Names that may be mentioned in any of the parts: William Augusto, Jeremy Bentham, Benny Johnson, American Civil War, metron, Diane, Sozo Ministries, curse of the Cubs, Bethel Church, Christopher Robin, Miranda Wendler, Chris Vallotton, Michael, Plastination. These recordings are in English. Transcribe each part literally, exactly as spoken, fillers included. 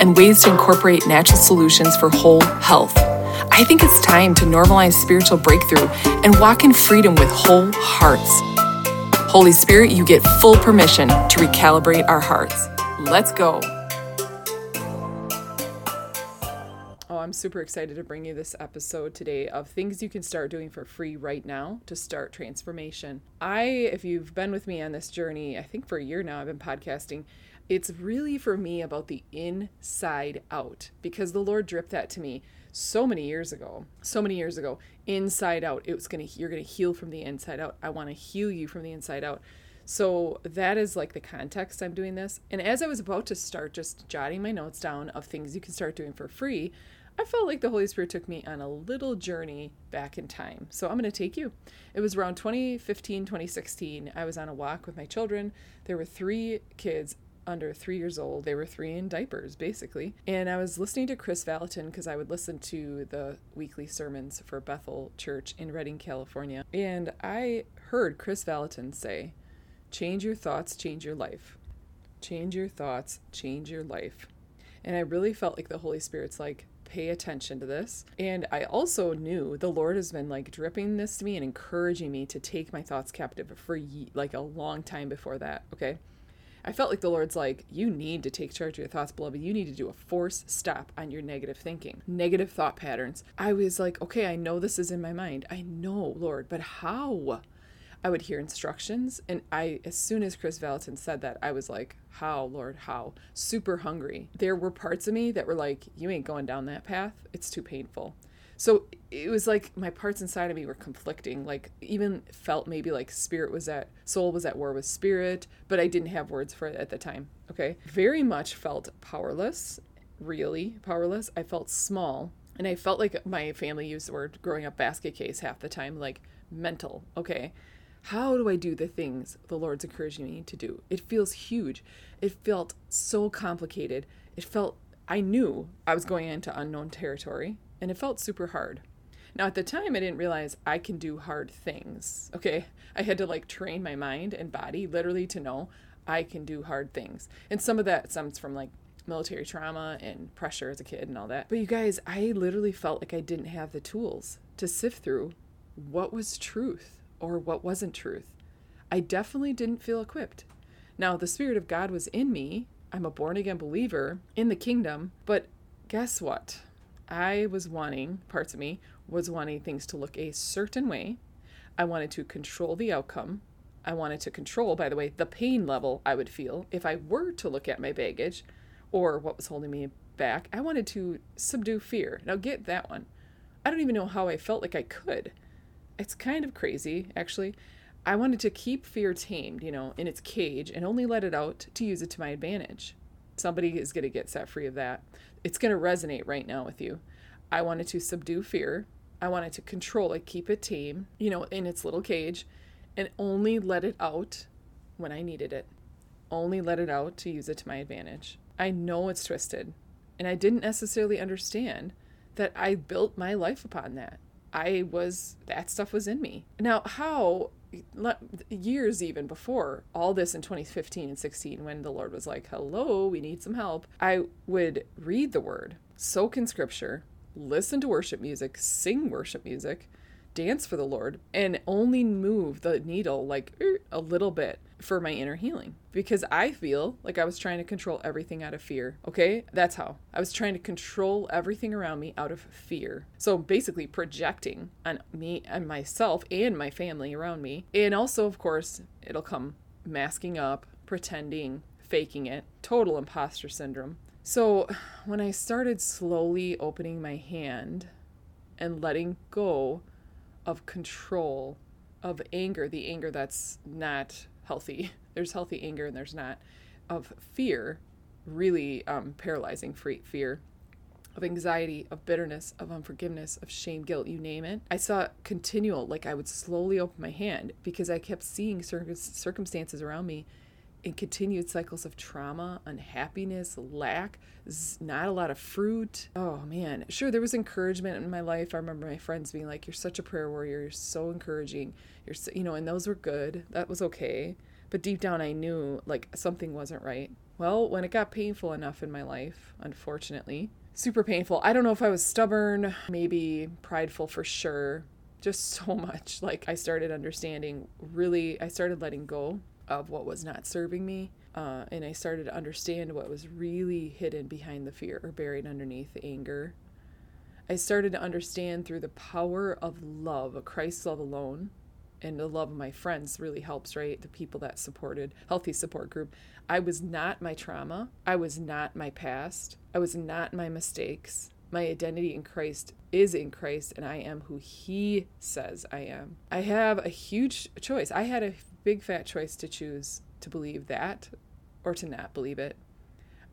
and ways to incorporate natural solutions for whole health. I think it's time to normalize spiritual breakthrough and walk in freedom with whole hearts. Holy Spirit, you get full permission to recalibrate our hearts. Let's go. Oh, I'm super excited to bring you this episode today of things you can start doing for free right now to start transformation. I, if you've been with me on this journey, I think for a year now, I've been podcasting. It's really for me about the inside out, because the Lord dripped that to me so many years ago, so many years ago, inside out. It was going to, you're going to heal from the inside out. I want to heal you from the inside out. So that is like the context I'm doing this. And as I was about to start just jotting my notes down of things you can start doing for free, I felt like the Holy Spirit took me on a little journey back in time. So I'm going to take you. It was around twenty fifteen, twenty sixteen. I was on a walk with my children. There were three kids under three years old. They were three in diapers, basically. And I was listening to Chris Vallotton because I would listen to the weekly sermons for Bethel Church in Redding, California. And I heard Chris Vallotton say, change your thoughts, change your life. Change your thoughts, change your life. And I really felt like the Holy Spirit's like, pay attention to this. And I also knew the Lord has been like dripping this to me and encouraging me to take my thoughts captive for like a long time before that. Okay. I felt like the Lord's like, you need to take charge of your thoughts, beloved. You need to do a force stop on your negative thinking, negative thought patterns. I was like, okay, I know this is in my mind. I know, Lord, but how? I would hear instructions. And I, as soon as Chris Vallotton said that, I was like, how, Lord, how? Super hungry. There were parts of me that were like, you ain't going down that path. It's too painful. So it was like my parts inside of me were conflicting, like even felt maybe like spirit was at, soul was at war with spirit, but I didn't have words for it at the time. Okay. Very much felt powerless, really powerless. I felt small, and I felt like my family used the word growing up basket case half the time, like mental. Okay. How do I do the things the Lord's encouraging me to do? It feels huge. It felt so complicated. It felt, I knew I was going into unknown territory. And it felt super hard. Now, at the time, I didn't realize I can do hard things, okay? I had to, like, train my mind and body literally to know I can do hard things. And some of that stems from, like, military trauma and pressure as a kid and all that. But you guys, I literally felt like I didn't have the tools to sift through what was truth or what wasn't truth. I definitely didn't feel equipped. Now, the Spirit of God was in me. I'm a born-again believer in the kingdom. But guess what? I was wanting, parts of me, was wanting things to look a certain way. I wanted to control the outcome. I wanted to control, by the way, the pain level I would feel if I were to look at my baggage or what was holding me back. I wanted to subdue fear. Now get that one. I don't even know how I felt like I could. It's kind of crazy, actually. I wanted to keep fear tamed, you know, in its cage and only let it out to use it to my advantage. Somebody is going to get set free of that. It's going to resonate right now with you. I wanted to subdue fear. I wanted to control it, keep it tame, you know, in its little cage, and only let it out when I needed it. Only let it out to use it to my advantage. I know it's twisted, and I didn't necessarily understand that I built my life upon that. I was, that stuff was in me. Now, how... years even before all this in twenty fifteen and sixteen, when the Lord was like, hello, we need some help, I would read the word, soak in scripture, listen to worship music, sing worship music, dance for the Lord, and only move the needle like er, a little bit for my inner healing, because I feel like I was trying to control everything out of fear. Okay. That's how I was trying to control everything around me out of fear. So basically projecting on me and myself and my family around me. And also, of course, it'll come masking up, pretending, faking it, total imposter syndrome. So when I started slowly opening my hand and letting go of control, of anger, the anger that's not healthy. There's healthy anger and there's not, of fear, really um, paralyzing fear. of anxiety, of bitterness, of unforgiveness, of shame, guilt, you name it. I saw continual, like I would slowly open my hand because I kept seeing circ- circumstances around me in continued cycles of trauma, unhappiness, lack, not a lot of fruit. Oh man, sure, there was encouragement in my life. I remember my friends being like, you're such a prayer warrior, you're so encouraging, you're so, you know, and those were good, that was okay. But deep down I knew like something wasn't right. Well, when it got painful enough in my life, unfortunately, super painful. I don't know if I was stubborn, maybe prideful for sure, just so much. Like I started understanding really, I started letting go of what was not serving me. Uh, and I started to understand what was really hidden behind the fear or buried underneath the anger. I started to understand through the power of love, Christ's love alone, and the love of my friends really helps, right? The people that supported, healthy support group. I was not my trauma. I was not my past. I was not my mistakes. My identity in Christ is in Christ, and I am who He says I am. I have a huge choice. I had a big fat choice to choose to believe that or to not believe it.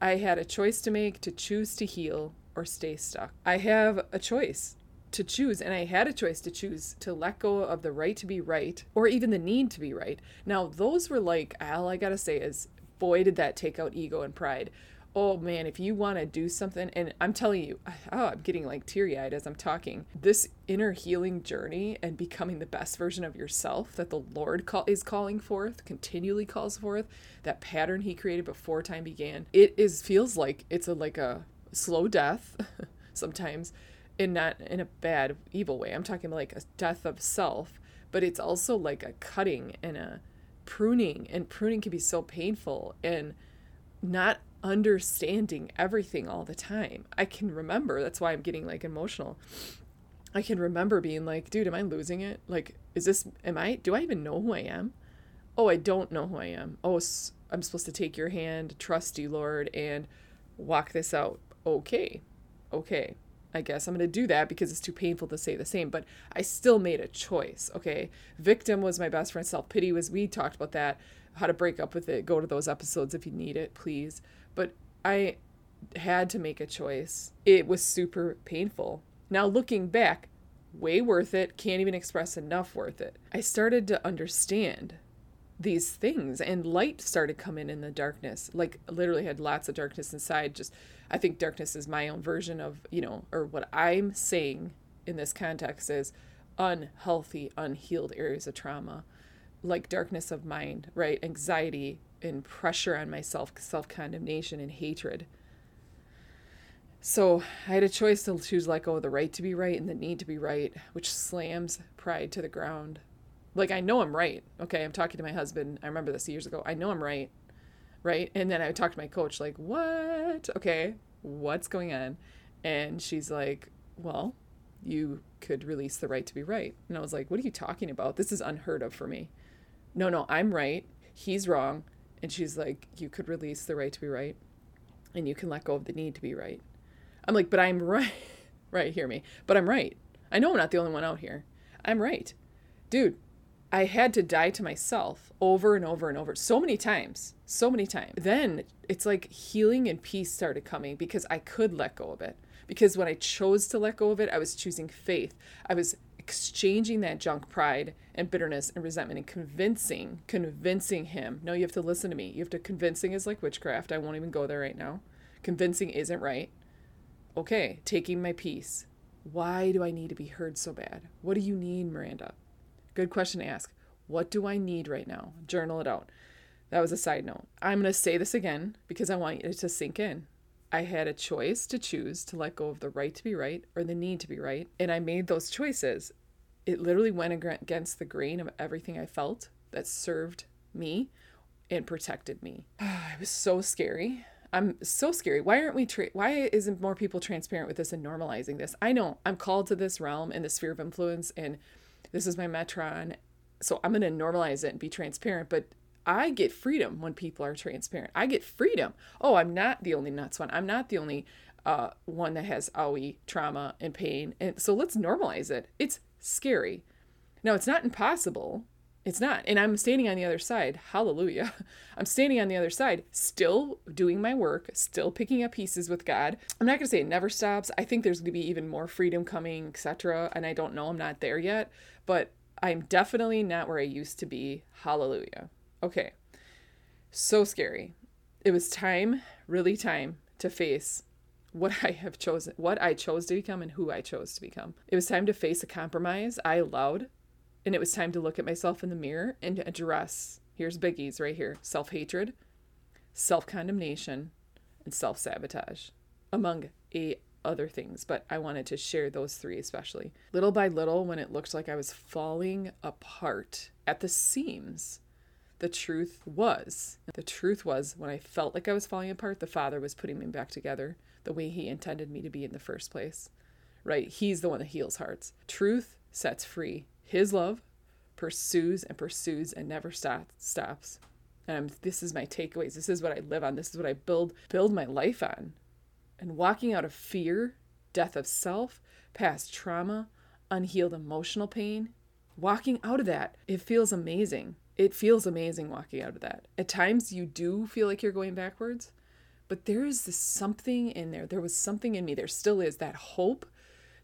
I had a choice to make to choose to heal or stay stuck. I have a choice to choose, and I had a choice to choose to let go of the right to be right or even the need to be right. Now, those were like, all I gotta say is, boy, did that take out ego and pride. Oh man, if you want to do something, and I'm telling you, oh, I'm getting like teary-eyed as I'm talking. This inner healing journey and becoming the best version of yourself that the Lord call, is calling forth, continually calls forth, that pattern He created before time began. It is feels like it's a like a slow death sometimes, and not in a bad, evil way. I'm talking like a death of self, but it's also like a cutting and a pruning, and pruning can be so painful, and not understanding everything all the time. I can remember, that's why I'm getting like emotional. I can remember being like, dude, am I losing it? Like, is this, am I, do I even know who I am? Oh, I don't know who I am. Oh, I'm supposed to take your hand, trust you, Lord, and walk this out. Okay. Okay. I guess I'm going to do that because it's too painful to say the same, but I still made a choice. Okay. Victim was my best friend. Self-pity was, we talked about that, how to break up with it. Go to those episodes if you need it, please. But I had to make a choice. It was super painful. Now looking back, way worth it. Can't even express enough worth it. I started to understand these things, and light started coming in the darkness. Like literally had lots of darkness inside. Just, I think darkness is my own version of, you know, or what I'm saying in this context is unhealthy, unhealed areas of trauma, like darkness of mind, right? Anxiety and pressure on myself, self-condemnation and hatred. So I had a choice to choose like, oh, the right to be right and the need to be right, which slams pride to the ground. Like, I know I'm right. Okay, I'm talking to my husband. I remember this years ago. I know I'm right, right? And then I would talk to my coach, like, what? Okay, what's going on? And she's like, well, you could release the right to be right. And I was like, what are you talking about? This is unheard of for me. No, no, I'm right. He's wrong. And she's like, you could release the right to be right, and you can let go of the need to be right. I'm like, but I'm right. Right, hear me. But I'm right. I know I'm not the only one out here. I'm right. Dude, I had to die to myself over and over and over. So many times. So many times. Then it's like healing and peace started coming because I could let go of it. Because when I chose to let go of it, I was choosing faith. I was exchanging that junk, pride and bitterness and resentment, and convincing, convincing him. No, you have to listen to me. You have to, convincing is like witchcraft. I won't even go there right now. Convincing isn't right. Okay. Taking my peace. Why do I need to be heard so bad? What do you need, Miranda? Good question to ask. What do I need right now? Journal it out. That was a side note. I'm going to say this again because I want it to sink in. I had a choice to choose to let go of the right to be right or the need to be right. And I made those choices. It literally went against the grain of everything I felt that served me and protected me. Oh, it was so scary. I'm so scary. Why aren't we, tra- why isn't more people transparent with this and normalizing this? I know I'm called to this realm and the sphere of influence, and this is my metron. So I'm going to normalize it and be transparent, but I get freedom when people are transparent. I get freedom. Oh, I'm not the only nuts one. I'm not the only uh, one that has owie trauma and pain. And so let's normalize it. It's scary. Now, it's not impossible. It's not. And I'm standing on the other side. Hallelujah. I'm standing on the other side, still doing my work, still picking up pieces with God. I'm not going to say it never stops. I think there's going to be even more freedom coming, et cetera. And I don't know. I'm not there yet, but I'm definitely not where I used to be. Hallelujah. Okay. So scary. It was time, really time to face what I have chosen, what I chose to become and who I chose to become. It was time to face a compromise I allowed. And it was time to look at myself in the mirror and to address, here's biggies right here, self-hatred, self-condemnation, and self-sabotage, among eight other things. But I wanted to share those three especially. Little by little, when it looked like I was falling apart at the seams, the truth was, the truth was when I felt like I was falling apart, the Father was putting me back together the way He intended me to be in the first place, right? He's the one that heals hearts. Truth sets free. His love pursues and pursues and never stop, stops. And I'm, this is my takeaways. This is what I live on. This is what I build build my life on. And walking out of fear, death of self, past trauma, unhealed emotional pain, walking out of that, it feels amazing. It feels amazing walking out of that. At times you do feel like you're going backwards, but there is this something in there. There was something in me. There still is that hope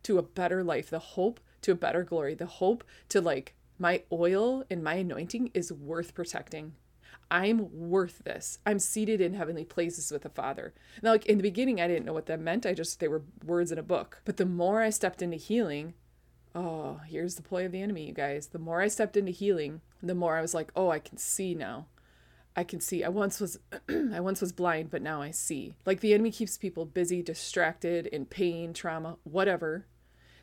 to a better life, the hope to a better glory, the hope to like my oil and my anointing is worth protecting. I'm worth this. I'm seated in heavenly places with the Father. Now, like in the beginning, I didn't know what that meant. I just, they were words in a book. But the more I stepped into healing, oh, here's the ploy of the enemy, you guys. The more I stepped into healing, the more I was like, oh, I can see now. I can see. I once was, I once was blind, but now I see. Like the enemy keeps people busy, distracted, in pain, trauma, whatever.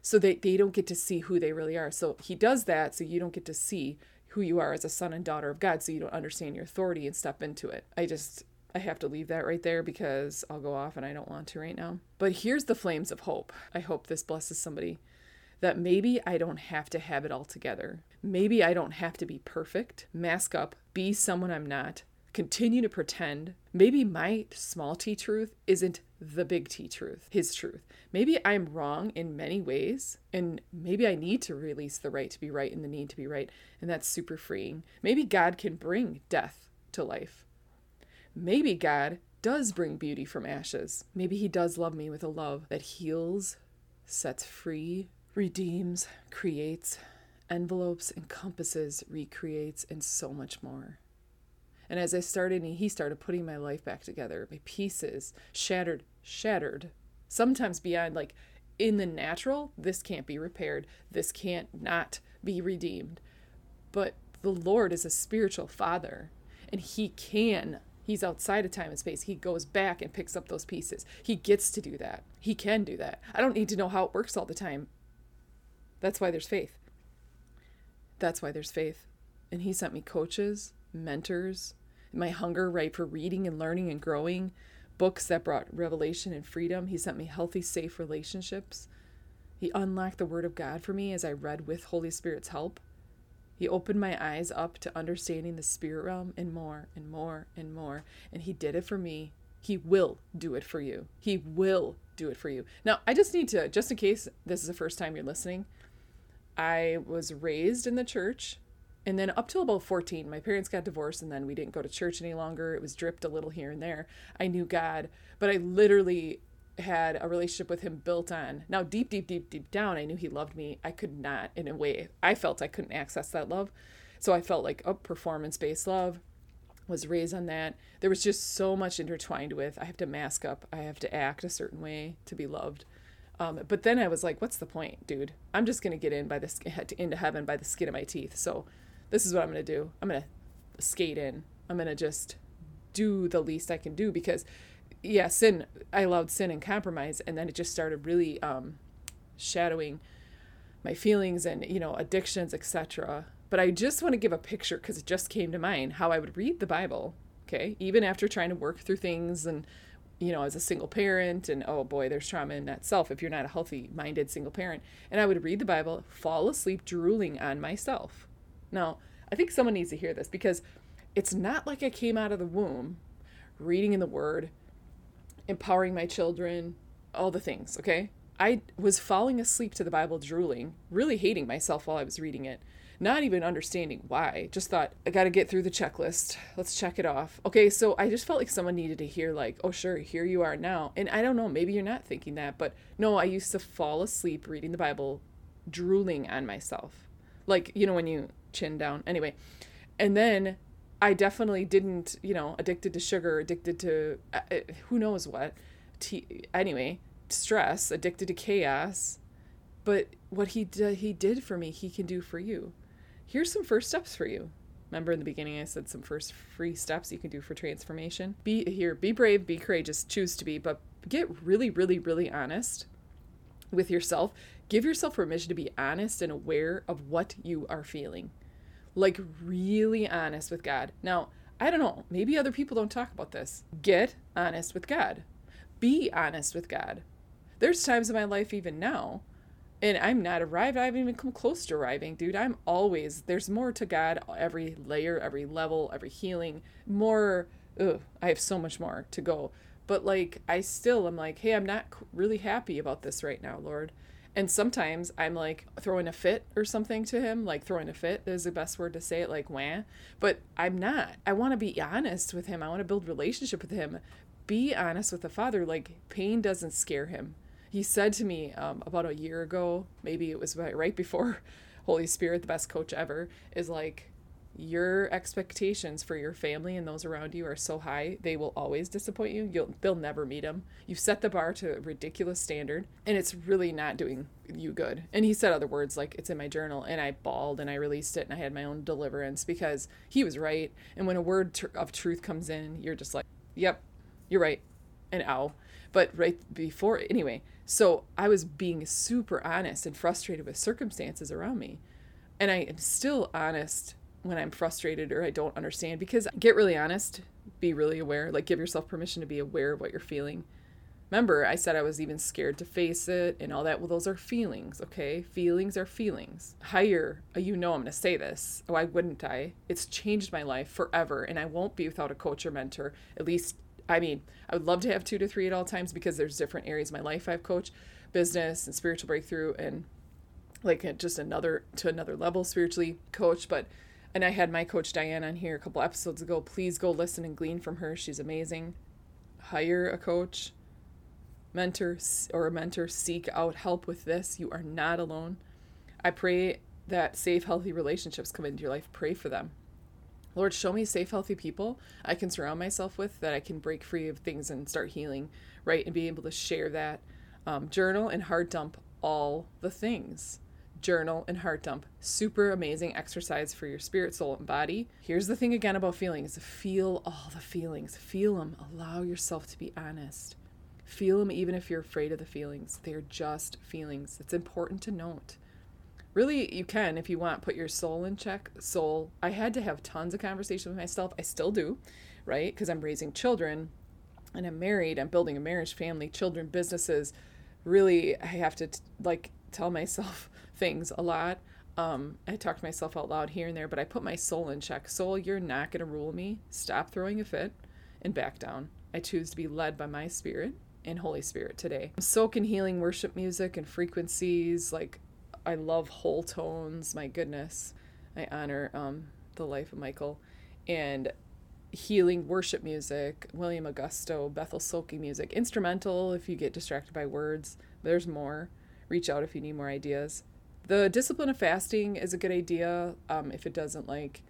So they, they don't get to see who they really are. So he does that so you don't get to see who you are as a son and daughter of God, so you don't understand your authority and step into it. I just, I have to leave that right there because I'll go off and I don't want to right now. But here's the flames of hope. I hope this blesses somebody. That maybe I don't have to have it all together. Maybe I don't have to be perfect, mask up, be someone I'm not, continue to pretend. Maybe my small t truth isn't the big T truth, His truth. Maybe I'm wrong in many ways, and maybe I need to release the right to be right and the need to be right, and that's super freeing. Maybe God can bring death to life. Maybe God does bring beauty from ashes. Maybe He does love me with a love that heals, sets free, redeems, creates, envelopes, encompasses, recreates, and so much more. And as I started, and He started putting my life back together, my pieces shattered, shattered, sometimes beyond like in the natural, this can't be repaired. This can't not be redeemed. But the Lord is a spiritual Father and He can, He's outside of time and space. He goes back and picks up those pieces. He gets to do that. He can do that. I don't need to know how it works all the time. That's why there's faith. That's why there's faith. And He sent me coaches, mentors, my hunger, right, for reading and learning and growing, books that brought revelation and freedom. He sent me healthy, safe relationships. He unlocked the Word of God for me as I read with Holy Spirit's help. He opened my eyes up to understanding the spirit realm and more and more and more. And He did it for me. He will do it for you. He will do it for you. Now, I just need to, just in case this is the first time you're listening, I was raised in the church. And then up till about fourteen, my parents got divorced and then we didn't go to church any longer. It was dripped a little here and there. I knew God, but I literally had a relationship with Him built on. Now, deep, deep, deep, deep down, I knew He loved me. I could not, in a way, I felt I couldn't access that love. So I felt like, oh, performance-based love, was raised on that. There was just so much intertwined with, I have to mask up. I have to act a certain way to be loved. Um, but then I was like, what's the point, dude? I'm just going to get in by the into heaven by the skin of my teeth. So this is what I'm going to do. I'm going to skate in. I'm going to just do the least I can do because, yeah, sin, I allowed sin and compromise. And then it just started really um, shadowing my feelings and, you know, addictions, et cetera. But I just want to give a picture because it just came to mind how I would read the Bible. Okay. Even after trying to work through things and, you know, as a single parent and, oh boy, there's trauma in that self if you're not a healthy minded single parent. And I would read the Bible, fall asleep, drooling on myself. Now, I think someone needs to hear this because it's not like I came out of the womb reading in the Word, empowering my children, all the things, okay? I was falling asleep to the Bible drooling, really hating myself while I was reading it. not even understanding why. Just thought, I got to get through the checklist. Let's check it off. Okay, so I just felt like someone needed to hear like, oh, sure, here you are now. And I don't know, maybe you're not thinking that, but no, I used to fall asleep reading the Bible, drooling on myself. Like, you know, when you chin down. Anyway, and then I definitely didn't, you know, addicted to sugar, addicted to uh, who knows what. T- anyway, stress, addicted to chaos. But what he d- he did for me, he can do for you. Here's some first steps for you. Remember in the beginning, I said some first free steps you can do for transformation. Be here, be brave, be courageous, choose to be, but get really, really, really honest with yourself. Give yourself permission to be honest and aware of what you are feeling. Like really honest with God. Now, I don't know, maybe other people don't talk about this. Get honest with God. Be honest with God. There's times in my life even now, and I'm not arrived. I haven't even come close to arriving, dude. I'm always, there's more to God, every layer, every level, every healing, more, ugh, I have so much more to go. But like, I still, I'm like, hey, I'm not really happy about this right now, Lord. And sometimes I'm like throwing a fit or something to him, like throwing a fit is the best word to say it, like wah. But I'm not. I want to be honest with him. I want to build relationship with him. Be honest with the Father. Like pain doesn't scare him. He said to me um, about a year ago, maybe it was right before Holy Spirit, the best coach ever, is like, your expectations for your family and those around you are so high, they will always disappoint you. You'll, they'll never meet them. You've set the bar to a ridiculous standard, and it's really not doing you good. And he said other words, like it's in my journal, and I bawled, and I released it, and I had my own deliverance because he was right. And when a word tr- of truth comes in, you're just like, yep, you're right, and ow. But right before, anyway, so I was being super honest and frustrated with circumstances around me. And I am still honest when I'm frustrated or I don't understand, because get really honest, be really aware, like give yourself permission to be aware of what you're feeling. Remember, I said I was even scared to face it and all that. Well, those are feelings. Okay. Feelings are feelings. Higher. You know, I'm going to say this. Why wouldn't I? It's changed my life forever. And I won't be without a coach or mentor. At least, I mean, I would love to have two to three at all times, because there's different areas of my life I've coached, business and spiritual breakthrough, and like just another to another level spiritually coach. But And I had my coach Diane on here a couple episodes ago. Please go listen and glean from her. She's amazing. Hire a coach, mentor, or a mentor. Seek out help with this. You are not alone. I pray that safe, healthy relationships come into your life. Pray for them. Lord, show me safe, healthy people I can surround myself with, that I can break free of things and start healing, right? And be able to share that. Um, journal and hard dump all the things. Journal and heart dump. Super amazing exercise for your spirit, soul, and body. Here's the thing again about feelings. Feel all the feelings. Feel them. Allow yourself to be honest. Feel them even if you're afraid of the feelings. They're just feelings. It's important to note. Really, you can, if you want, put your soul in check. Soul. I had to have tons of conversations with myself. I still do, right? Because I'm raising children and I'm married. I'm building a marriage, family, children, businesses. Really, I have to t- like tell myself things a lot. Um, I talked to myself out loud here and there, but I put my soul in check. Soul, you're not going to rule me. Stop throwing a fit and back down. I choose to be led by my spirit and Holy Spirit today. Soak in healing worship music and frequencies. Like, I love whole tones. My goodness. I honor um, the life of Michael. And healing worship music, William Augusto, Bethel soaking music, instrumental if you get distracted by words. There's more. Reach out if you need more ideas. The discipline of fasting is a good idea um, if it doesn't, like,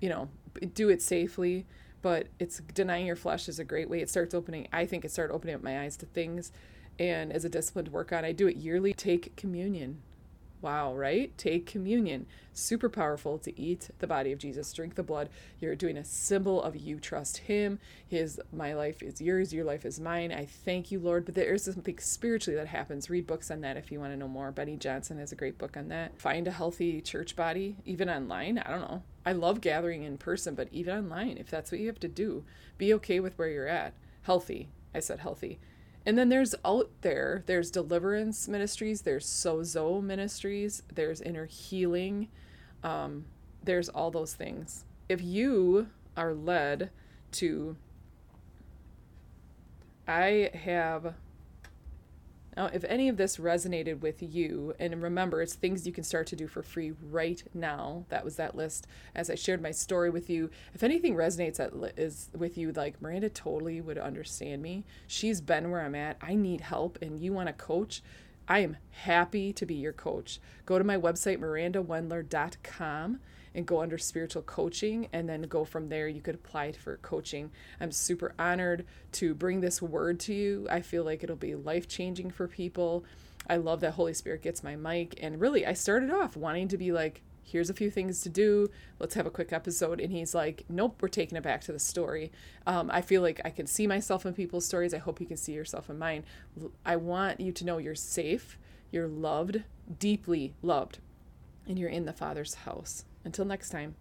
you know, do it safely. But it's denying your flesh is a great way. It starts opening, I think it started opening up my eyes to things. And as a discipline to work on, I do it yearly. Take communion. Wow, right? Take communion. Super powerful to eat the body of Jesus, drink the blood. You're doing a symbol of you trust him. His, my life is yours. Your life is mine. I thank you, Lord. But there is something spiritually that happens. Read books on that if you want to know more. Benny Johnson has a great book on that. Find a healthy church body, even online. I don't know. I love gathering in person, but even online, if that's what you have to do, be okay with where you're at. Healthy. I said healthy. And then there's out there, there's deliverance ministries, there's Sozo Ministries, there's inner healing, um, there's all those things. If you are led to, I have Now, if any of this resonated with you, and remember, it's things you can start to do for free right now. That was that list as I shared my story with you. If anything resonates that li- is with you, like, Miranda totally would understand me. She's been where I'm at. I need help, and you want a coach? I am happy to be your coach. Go to my website, miranda wendler dot com, and go under spiritual coaching, and then go from there. You could apply for coaching. I'm super honored to bring this word to you. I feel like it'll be life-changing for people. I love that Holy Spirit gets my mic. And really, I started off wanting to be like, here's a few things to do. Let's have a quick episode. And he's like, nope, we're taking it back to the story. Um, I feel like I can see myself in people's stories. I hope you can see yourself in mine. I want you to know you're safe, you're loved, deeply loved, and you're in the Father's house. Until next time.